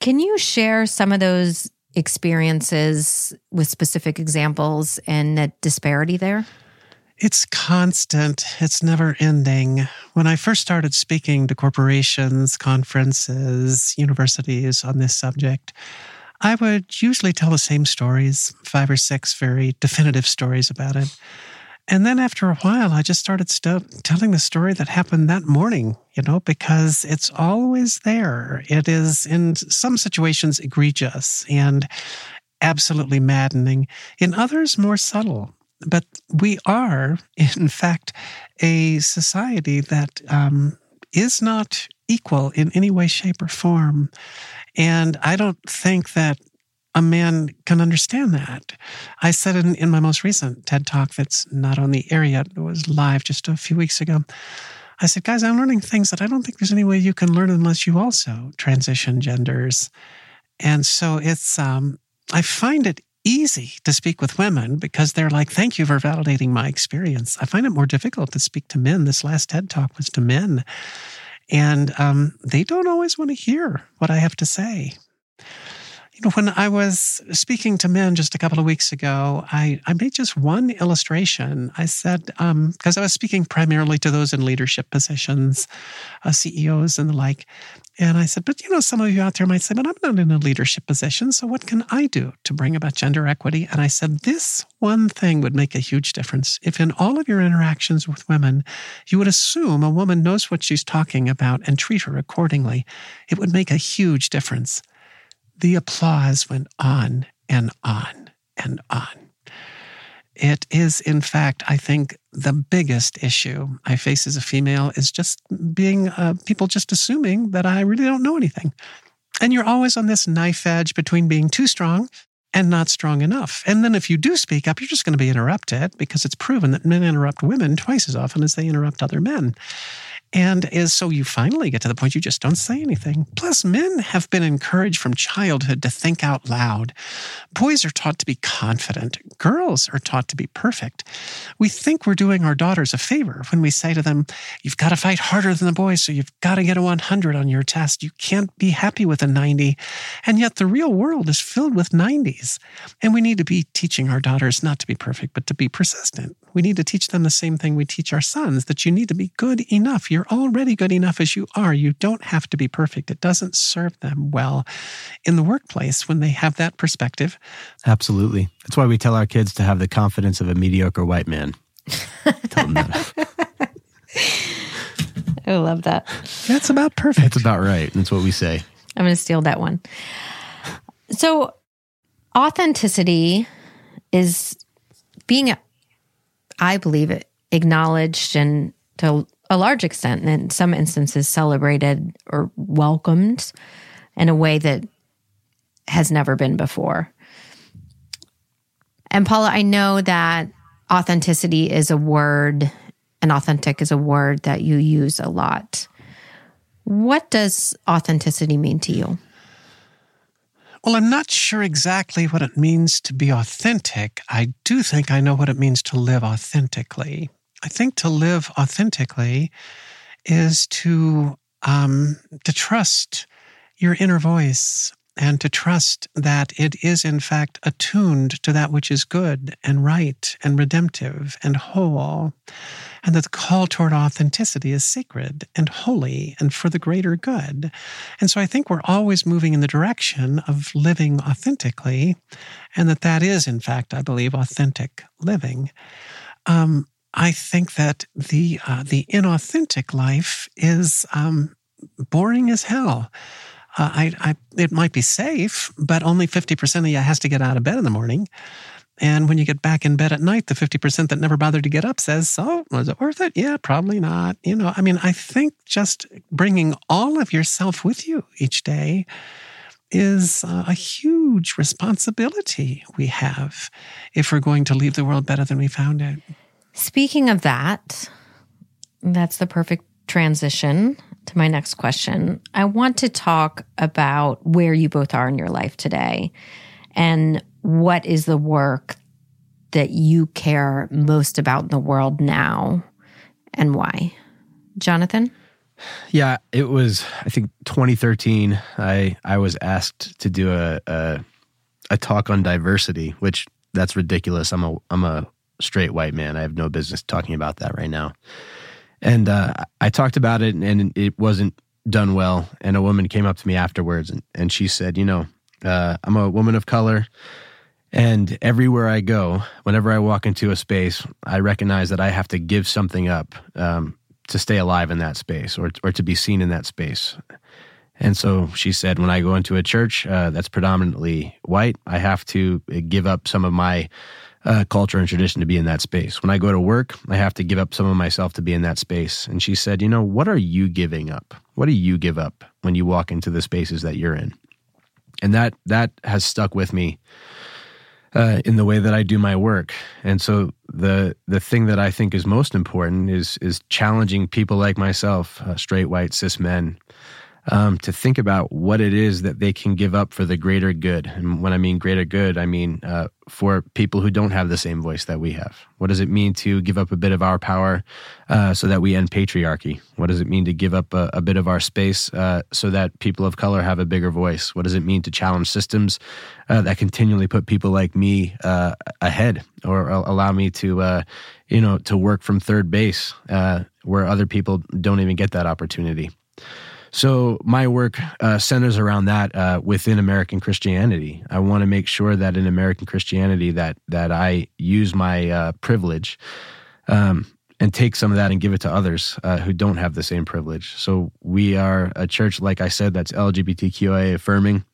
Can you share some of those experiences with specific examples and the disparity there? It's constant. It's never ending. When I first started speaking to corporations, conferences, universities on this subject, I would usually tell the same stories, 5 or 6 very definitive stories about it. And then after a while, I just started telling the story that happened that morning, because it's always there. It is, in some situations, egregious and absolutely maddening. In others, more subtle. But we are, in fact, a society that is not equal in any way, shape, or form. And I don't think that a man can understand that. I said in my most recent TED Talk that's not on the air yet, it was live just a few weeks ago, I said, guys, I'm learning things that I don't think there's any way you can learn unless you also transition genders. And so it's, I find it easy to speak with women because they're like, thank you for validating my experience. I find it more difficult to speak to men. This last TED Talk was to men. And they don't always want to hear what I have to say. You know, when I was speaking to men just a couple of weeks ago, I made just one illustration. I said, because I was speaking primarily to those in leadership positions, CEOs and the like. And I said, but you know, some of you out there might say, but I'm not in a leadership position, so what can I do to bring about gender equity? And I said, this one thing would make a huge difference. If in all of your interactions with women, you would assume a woman knows what she's talking about and treat her accordingly, it would make a huge difference. The applause went on and on and on. It is, in fact, I think the biggest issue I face as a female is just being, people just assuming that I really don't know anything. And you're always on this knife edge between being too strong and not strong enough. And then if you do speak up, you're just going to be interrupted because it's proven that men interrupt women twice as often as they interrupt other men. And is so you finally get to the point you just don't say anything. Plus, men have been encouraged from childhood to think out loud. Boys are taught to be confident. Girls are taught to be perfect. We think we're doing our daughters a favor when we say to them, you've got to fight harder than the boys, so you've got to get a 100 on your test. You can't be happy with a 90. And yet the real world is filled with 90s. And we need to be teaching our daughters not to be perfect, but to be persistent. We need to teach them the same thing we teach our sons, that you need to be good enough. You're already good enough as you are. You don't have to be perfect. It doesn't serve them well in the workplace when they have that perspective. Absolutely. That's why we tell our kids to have the confidence of a mediocre white man. Tell them that. I love that. That's about perfect. That's about right. That's what we say. I'm going to steal that one. So authenticity is being, I believe, it acknowledged and to a large extent, and in some instances celebrated or welcomed in a way that has never been before. And Paula, I know that authenticity is a word, and authentic is a word that you use a lot. What does authenticity mean to you? Well, I'm not sure exactly what it means to be authentic. I do think I know what it means to live authentically. I think to live authentically is to trust your inner voice and to trust that it is, in fact, attuned to that which is good and right and redemptive and whole, and that the call toward authenticity is sacred and holy and for the greater good. And so I think we're always moving in the direction of living authentically, and that is, in fact, I believe, authentic living. I think that the inauthentic life is boring as hell. It might be safe, but only 50% of you has to get out of bed in the morning. And when you get back in bed at night, the 50% that never bothered to get up says, so was it worth it? Yeah, probably not. You know, I mean, I think just bringing all of yourself with you each day is a huge responsibility we have if we're going to leave the world better than we found it. Speaking of that, that's the perfect transition to my next question. I want to talk about where you both are in your life today and what is the work that you care most about in the world now and why. Jonathan? Yeah, it was, I think, 2013. I was asked to do a talk on diversity, which that's ridiculous. I'm a straight white man. I have no business talking about that right now. And I talked about it and it wasn't done well. And a woman came up to me afterwards and she said, you know, I'm a woman of color and everywhere I go, whenever I walk into a space, I recognize that I have to give something up to stay alive in that space or to be seen in that space. And so she said, when I go into a church that's predominantly white, I have to give up some of my culture and tradition to be in that space. When I go to work, I have to give up some of myself to be in that space. And she said, you know, what are you giving up? What do you give up when you walk into the spaces that you're in? And that has stuck with me in the way that I do my work. And so the thing that I think is most important is challenging people like myself, straight, white, cis men, to think about what it is that they can give up for the greater good. And when I mean greater good, I mean for people who don't have the same voice that we have. What does it mean to give up a bit of our power so that we end patriarchy? What does it mean to give up a bit of our space so that people of color have a bigger voice? What does it mean to challenge systems that continually put people like me ahead or allow me to, to work from third base where other people don't even get that opportunity? So my work centers around that within American Christianity. I want to make sure that in American Christianity that I use my privilege and take some of that and give it to others who don't have the same privilege. So we are a church, like I said, that's LGBTQIA affirming.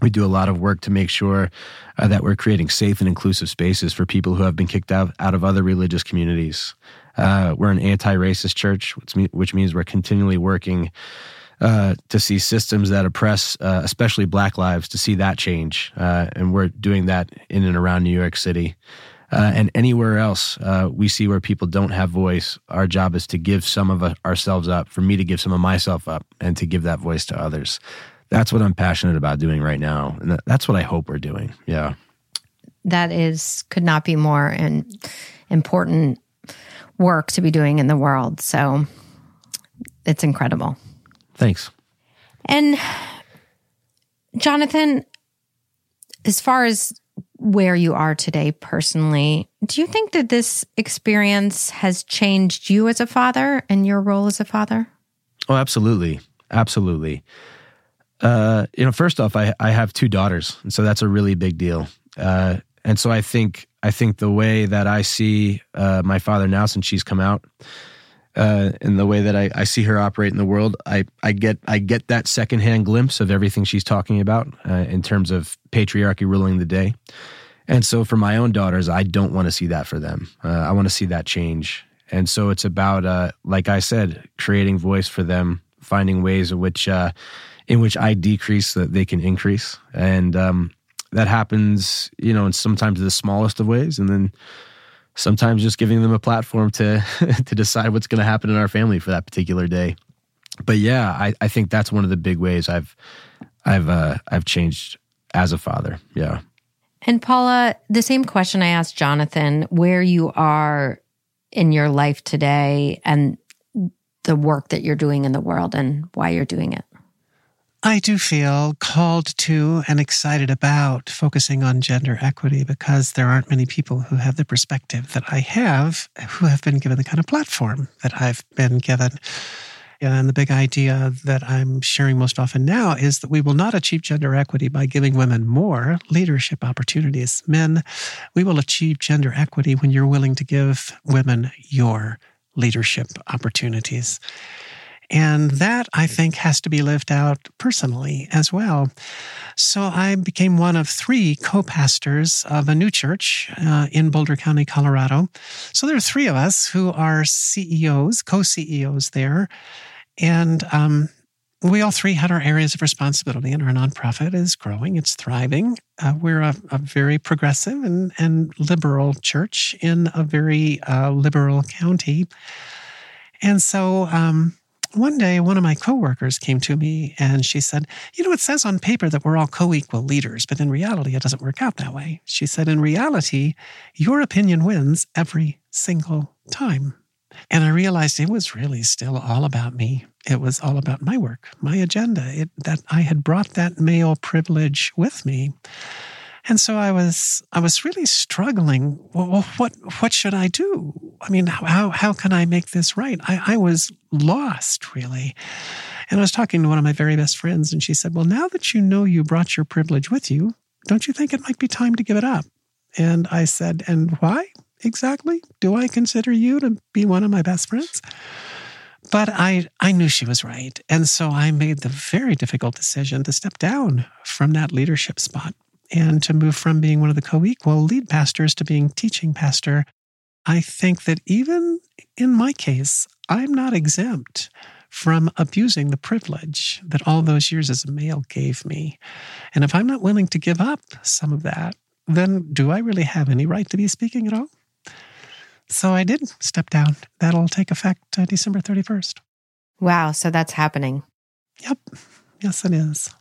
We do a lot of work to make sure that we're creating safe and inclusive spaces for people who have been kicked out of other religious communities. We're an anti-racist church, which means we're continually working to see systems that oppress, especially black lives, to see that change. And we're doing that in and around New York City. And anywhere else we see where people don't have voice, our job is to give some of ourselves up, for me to give some of myself up, and to give that voice to others. That's what I'm passionate about doing right now. And that's what I hope we're doing. Yeah. That could not be more important work to be doing in the world. So it's incredible. Thanks. And Jonathan, as far as where you are today personally, do you think that this experience has changed you as a father and your role as a father? Oh, absolutely. Absolutely. First off, I have two daughters, and so that's a really big deal. And so I think the way that I see my father now, since she's come out, and the way that I see her operate in the world, I get that secondhand glimpse of everything she's talking about in terms of patriarchy ruling the day. And so for my own daughters, I don't want to see that for them. I want to see that change. And so it's about, like I said, creating voice for them, finding ways in which I decrease so that they can increase. And that happens, and sometimes the smallest of ways. And then sometimes just giving them a platform to decide what's going to happen in our family for that particular day. But yeah, I think that's one of the big ways I've changed as a father. Yeah. And Paula, the same question I asked Jonathan, where you are in your life today and the work that you're doing in the world and why you're doing it. I do feel called to and excited about focusing on gender equity because there aren't many people who have the perspective that I have, who have been given the kind of platform that I've been given. And the big idea that I'm sharing most often now is that we will not achieve gender equity by giving women more leadership opportunities. Men, we will achieve gender equity when you're willing to give women your leadership opportunities. And that, I think, has to be lived out personally as well. So I became one of three co-pastors of a new church in Boulder County, Colorado. So there are three of us who are CEOs, co-CEOs there. And we all three had our areas of responsibility, and our nonprofit is growing. It's thriving. We're a very progressive and liberal church in a very liberal county. And so one day, one of my coworkers came to me and she said, it says on paper that we're all co-equal leaders, but in reality, it doesn't work out that way. She said, in reality, your opinion wins every single time. And I realized it was really still all about me. It was all about my work, my agenda, that I had brought that male privilege with me. And so I was really struggling. Well, what should I do? I mean, how can I make this right? I was lost, really. And I was talking to one of my very best friends, and she said, well, now that you brought your privilege with you, don't you think it might be time to give it up? And I said, and why exactly do I consider you to be one of my best friends? But I knew she was right. And so I made the very difficult decision to step down from that leadership spot. and to move from being one of the co-equal lead pastors to being teaching pastor, I think that even in my case, I'm not exempt from abusing the privilege that all those years as a male gave me. And if I'm not willing to give up some of that, then do I really have any right to be speaking at all? So I did step down. That'll take effect December 31st. Wow, so that's happening. Yep. Yes, it is.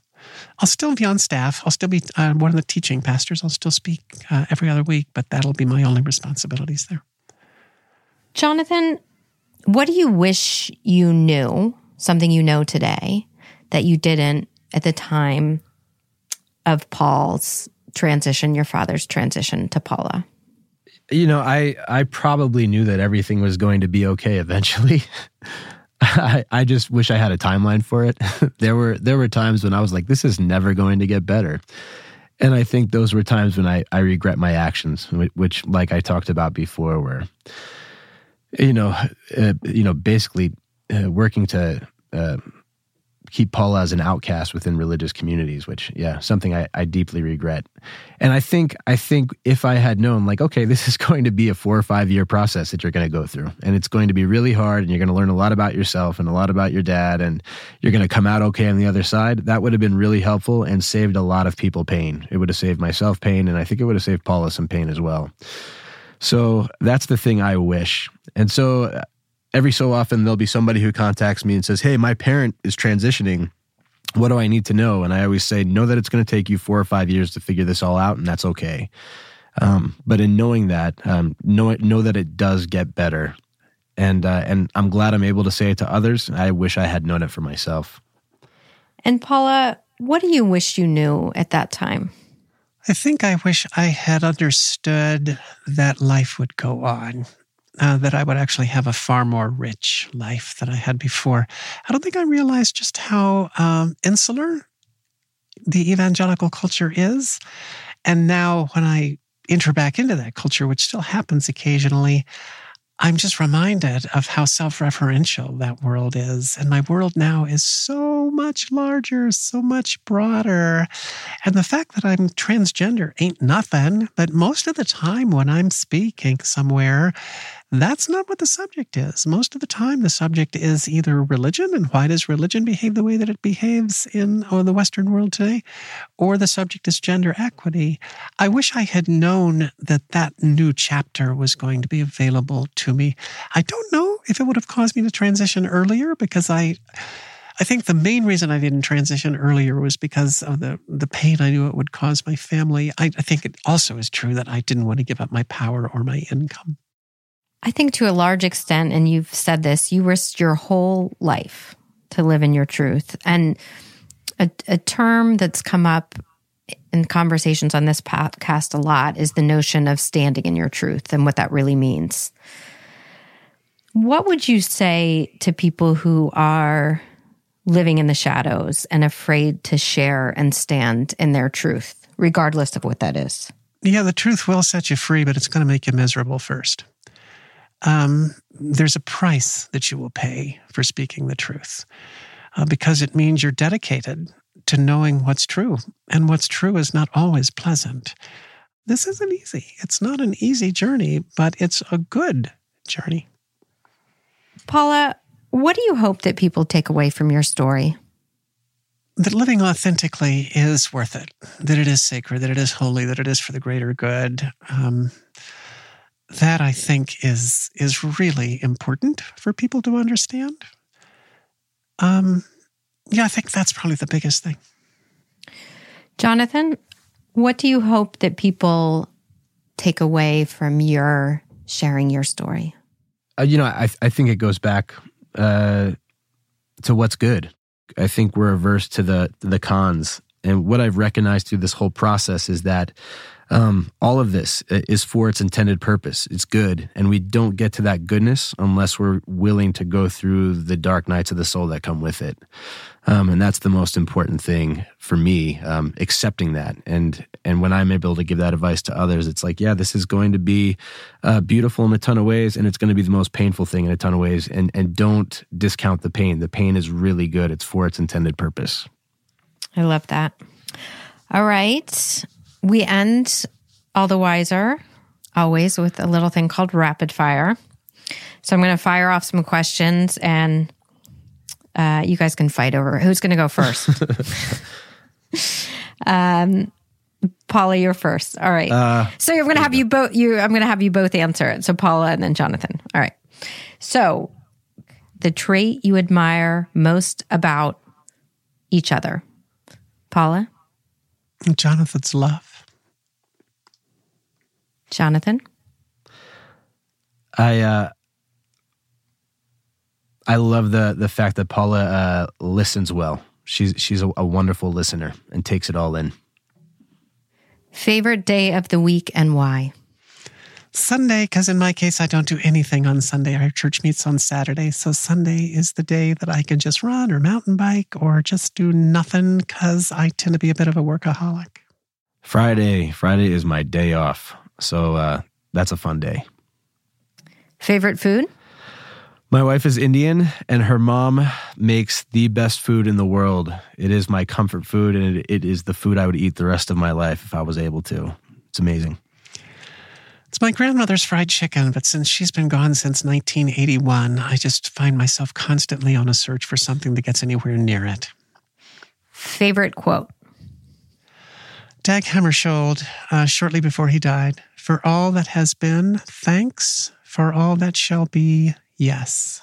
I'll still be on staff. I'll still be one of the teaching pastors. I'll still speak every other week, but that'll be my only responsibilities there. Jonathan, what do you wish you knew, something you know today, that you didn't at the time of Paul's transition, your father's transition to Paula? You know, I probably knew that everything was going to be okay eventually. I just wish I had a timeline for it. There were times when I was like, this is never going to get better. And I think those were times when I regret my actions, which like I talked about before, were, basically working to keep Paula as an outcast within religious communities, which, yeah, something I deeply regret. And I think if I had known, like, okay, this is going to be a 4 or 5 year process that you're going to go through, and it's going to be really hard, and you're going to learn a lot about yourself and a lot about your dad, and you're going to come out okay on the other side, that would have been really helpful and saved a lot of people pain. It would have saved myself pain, and I think it would have saved Paula some pain as well. So that's the thing I wish. And so every so often, there'll be somebody who contacts me and says, hey, my parent is transitioning. What do I need to know? And I always say, know that it's going to take you 4 or 5 years to figure this all out, and that's okay. But in knowing that, know that it does get better. And I'm glad I'm able to say it to others. I wish I had known it for myself. And Paula, what do you wish you knew at that time? I think I wish I had understood that life would go on. That I would actually have a far more rich life than I had before. I don't think I realized just how insular the evangelical culture is. And now when I enter back into that culture, which still happens occasionally, I'm just reminded of how self-referential that world is. And my world now is so much larger, so much broader. And the fact that I'm transgender ain't nothing, but most of the time when I'm speaking somewhere, that's not what the subject is. Most of the time, the subject is either religion, and why does religion behave the way that it behaves in the Western world today, or the subject is gender equity. I wish I had known that that new chapter was going to be available to me. I don't know if it would have caused me to transition earlier, because I think the main reason I didn't transition earlier was because of the pain I knew it would cause my family. I think it also is true that I didn't want to give up my power or my income. I think to a large extent, and you've said this, you risked your whole life to live in your truth. And a term that's come up in conversations on this podcast a lot is the notion of standing in your truth and what that really means. What would you say to people who are living in the shadows and afraid to share and stand in their truth, regardless of what that is? Yeah, the truth will set you free, but it's going to make you miserable first. There's a price that you will pay for speaking the truth, because it means you're dedicated to knowing what's true, and what's true is not always pleasant. This isn't easy. It's not an easy journey, but it's a good journey. Paula, what do you hope that people take away from your story? That living authentically is worth it, that it is sacred, that it is holy, that it is for the greater good. That I think is really important for people to understand. I think that's probably the biggest thing. Jonathan, what do you hope that people take away from your sharing your story? I think it goes back to what's good. I think we're averse to the cons. And what I've recognized through this whole process is that all of this is for its intended purpose. It's good. And we don't get to that goodness unless we're willing to go through the dark nights of the soul that come with it. And that's the most important thing for me, accepting that. And when I'm able to give that advice to others, it's like, yeah, this is going to be beautiful in a ton of ways, and it's going to be the most painful thing in a ton of ways. And don't discount the pain. The pain is really good. It's for its intended purpose. I love that. All right. We end All the Wiser always with a little thing called rapid fire. So I'm going to fire off some questions and you guys can fight over who's going to go first. Paula, you're first. All right. So I'm going to have you both. I'm going to have you both answer it. So Paula and then Jonathan. All right. So the trait you admire most about each other. Paula? Jonathan's love. Jonathan? I love the fact that Paula listens well. She's a wonderful listener and takes it all in. Favorite day of the week and why? Sunday, because in my case, I don't do anything on Sunday. Our church meets on Saturday, so Sunday is the day that I can just run or mountain bike or just do nothing because I tend to be a bit of a workaholic. Friday is my day off, so that's a fun day. Favorite food? My wife is Indian, and her mom makes the best food in the world. It is my comfort food, and it is the food I would eat the rest of my life if I was able to. It's amazing. It's my grandmother's fried chicken, but since she's been gone since 1981, I just find myself constantly on a search for something that gets anywhere near it. Favorite quote? Dag Hammarskjöld, shortly before he died, "For all that has been, thanks. For all that shall be, yes."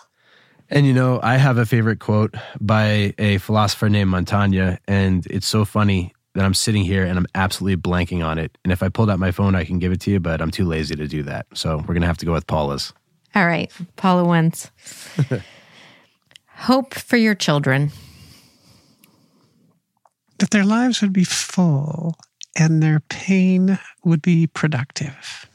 And you know, I have a favorite quote by a philosopher named Montaigne, and it's so funny that I'm sitting here and I'm absolutely blanking on it. And if I pulled out my phone, I can give it to you, but I'm too lazy to do that. So we're going to have to go with Paula's. All right. Paula wins. Hope for your children. That their lives would be full and their pain would be productive.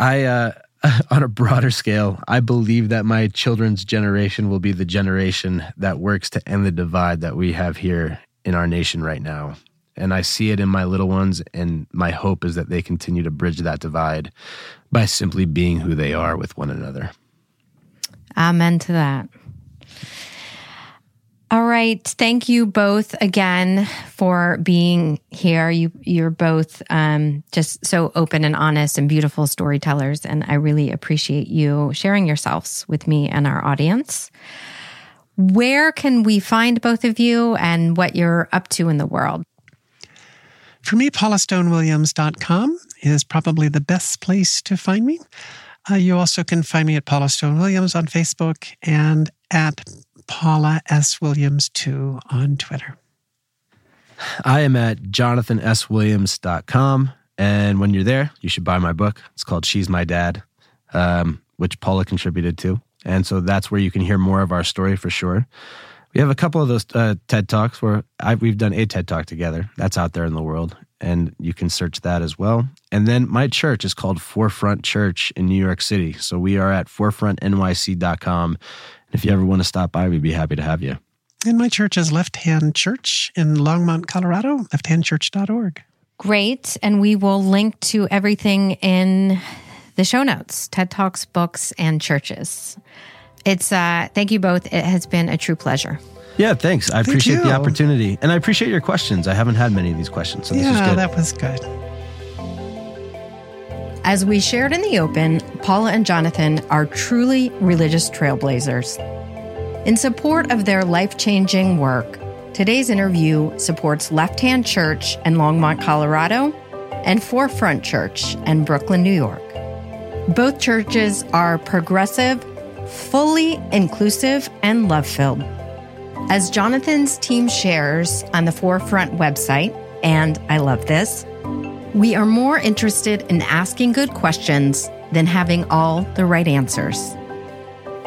On a broader scale, I believe that my children's generation will be the generation that works to end the divide that we have here in our nation right now. And I see it in my little ones, and my hope is that they continue to bridge that divide by simply being who they are with one another. Amen to that. All right. Thank you both again for being here. You're both just so open and honest and beautiful storytellers, and I really appreciate you sharing yourselves with me and our audience. Where can we find both of you and what you're up to in the world? For me, PaulaStoneWilliams.com is probably the best place to find me. You also can find me at Paula Stone Williams on Facebook and at Paula S. Williams 2 on Twitter. I am at jonathanswilliams.com, and when you're there, you should buy my book. It's called She's My Dad, which Paula contributed to, and so that's where you can hear more of our story for sure. We have a couple of those TED Talks where we've done a TED Talk together. That's out there in the world, and you can search that as well. And then my church is called Forefront Church in New York City, so we are at forefrontnyc.com. If you ever want to stop by, we'd be happy to have you. And my church is Left Hand Church in Longmont, Colorado, lefthandchurch.org. Great. And we will link to everything in the show notes, TED Talks, books, and churches. It's thank you both. It has been a true pleasure. Yeah, thanks. I appreciate the opportunity. And I appreciate your questions. I haven't had many of these questions, so this is good. Yeah, that was good. As we shared in the open, Paula and Jonathan are truly religious trailblazers. In support of their life-changing work, today's interview supports Left Hand Church in Longmont, Colorado, and Forefront Church in Brooklyn, New York. Both churches are progressive, fully inclusive, and love-filled. As Jonathan's team shares on the Forefront website, and I love this, we are more interested in asking good questions than having all the right answers.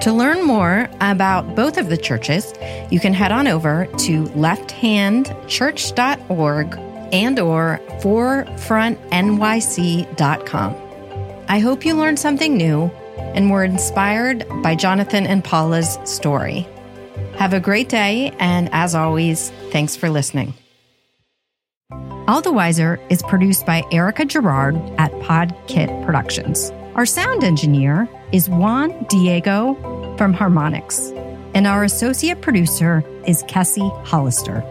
To learn more about both of the churches, you can head on over to lefthandchurch.org and or forefrontnyc.com. I hope you learned something new and were inspired by Jonathan and Paula's story. Have a great day, and as always, thanks for listening. All the Wiser is produced by Erica Gerard at PodKit Productions. Our sound engineer is Juan Diego from Harmonix, and our associate producer is Kessie Hollister.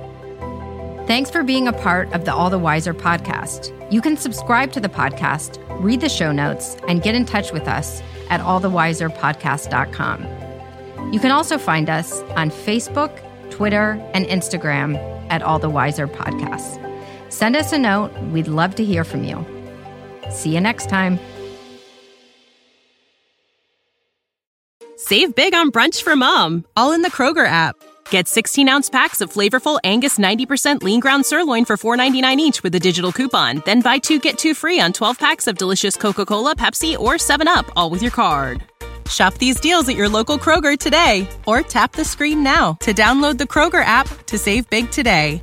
Thanks for being a part of the All the Wiser podcast. You can subscribe to the podcast, read the show notes, and get in touch with us at allthewiserpodcast.com. You can also find us on Facebook, Twitter, and Instagram at All the Wiser Podcasts. Send us a note. We'd love to hear from you. See you next time. Save big on brunch for mom, all in the Kroger app. Get 16-ounce packs of flavorful Angus 90% lean ground sirloin for $4.99 each with a digital coupon. Then buy 2, get 2 free on 12 packs of delicious Coca-Cola, Pepsi, or 7-Up, all with your card. Shop these deals at your local Kroger today, or tap the screen now to download the Kroger app to save big today.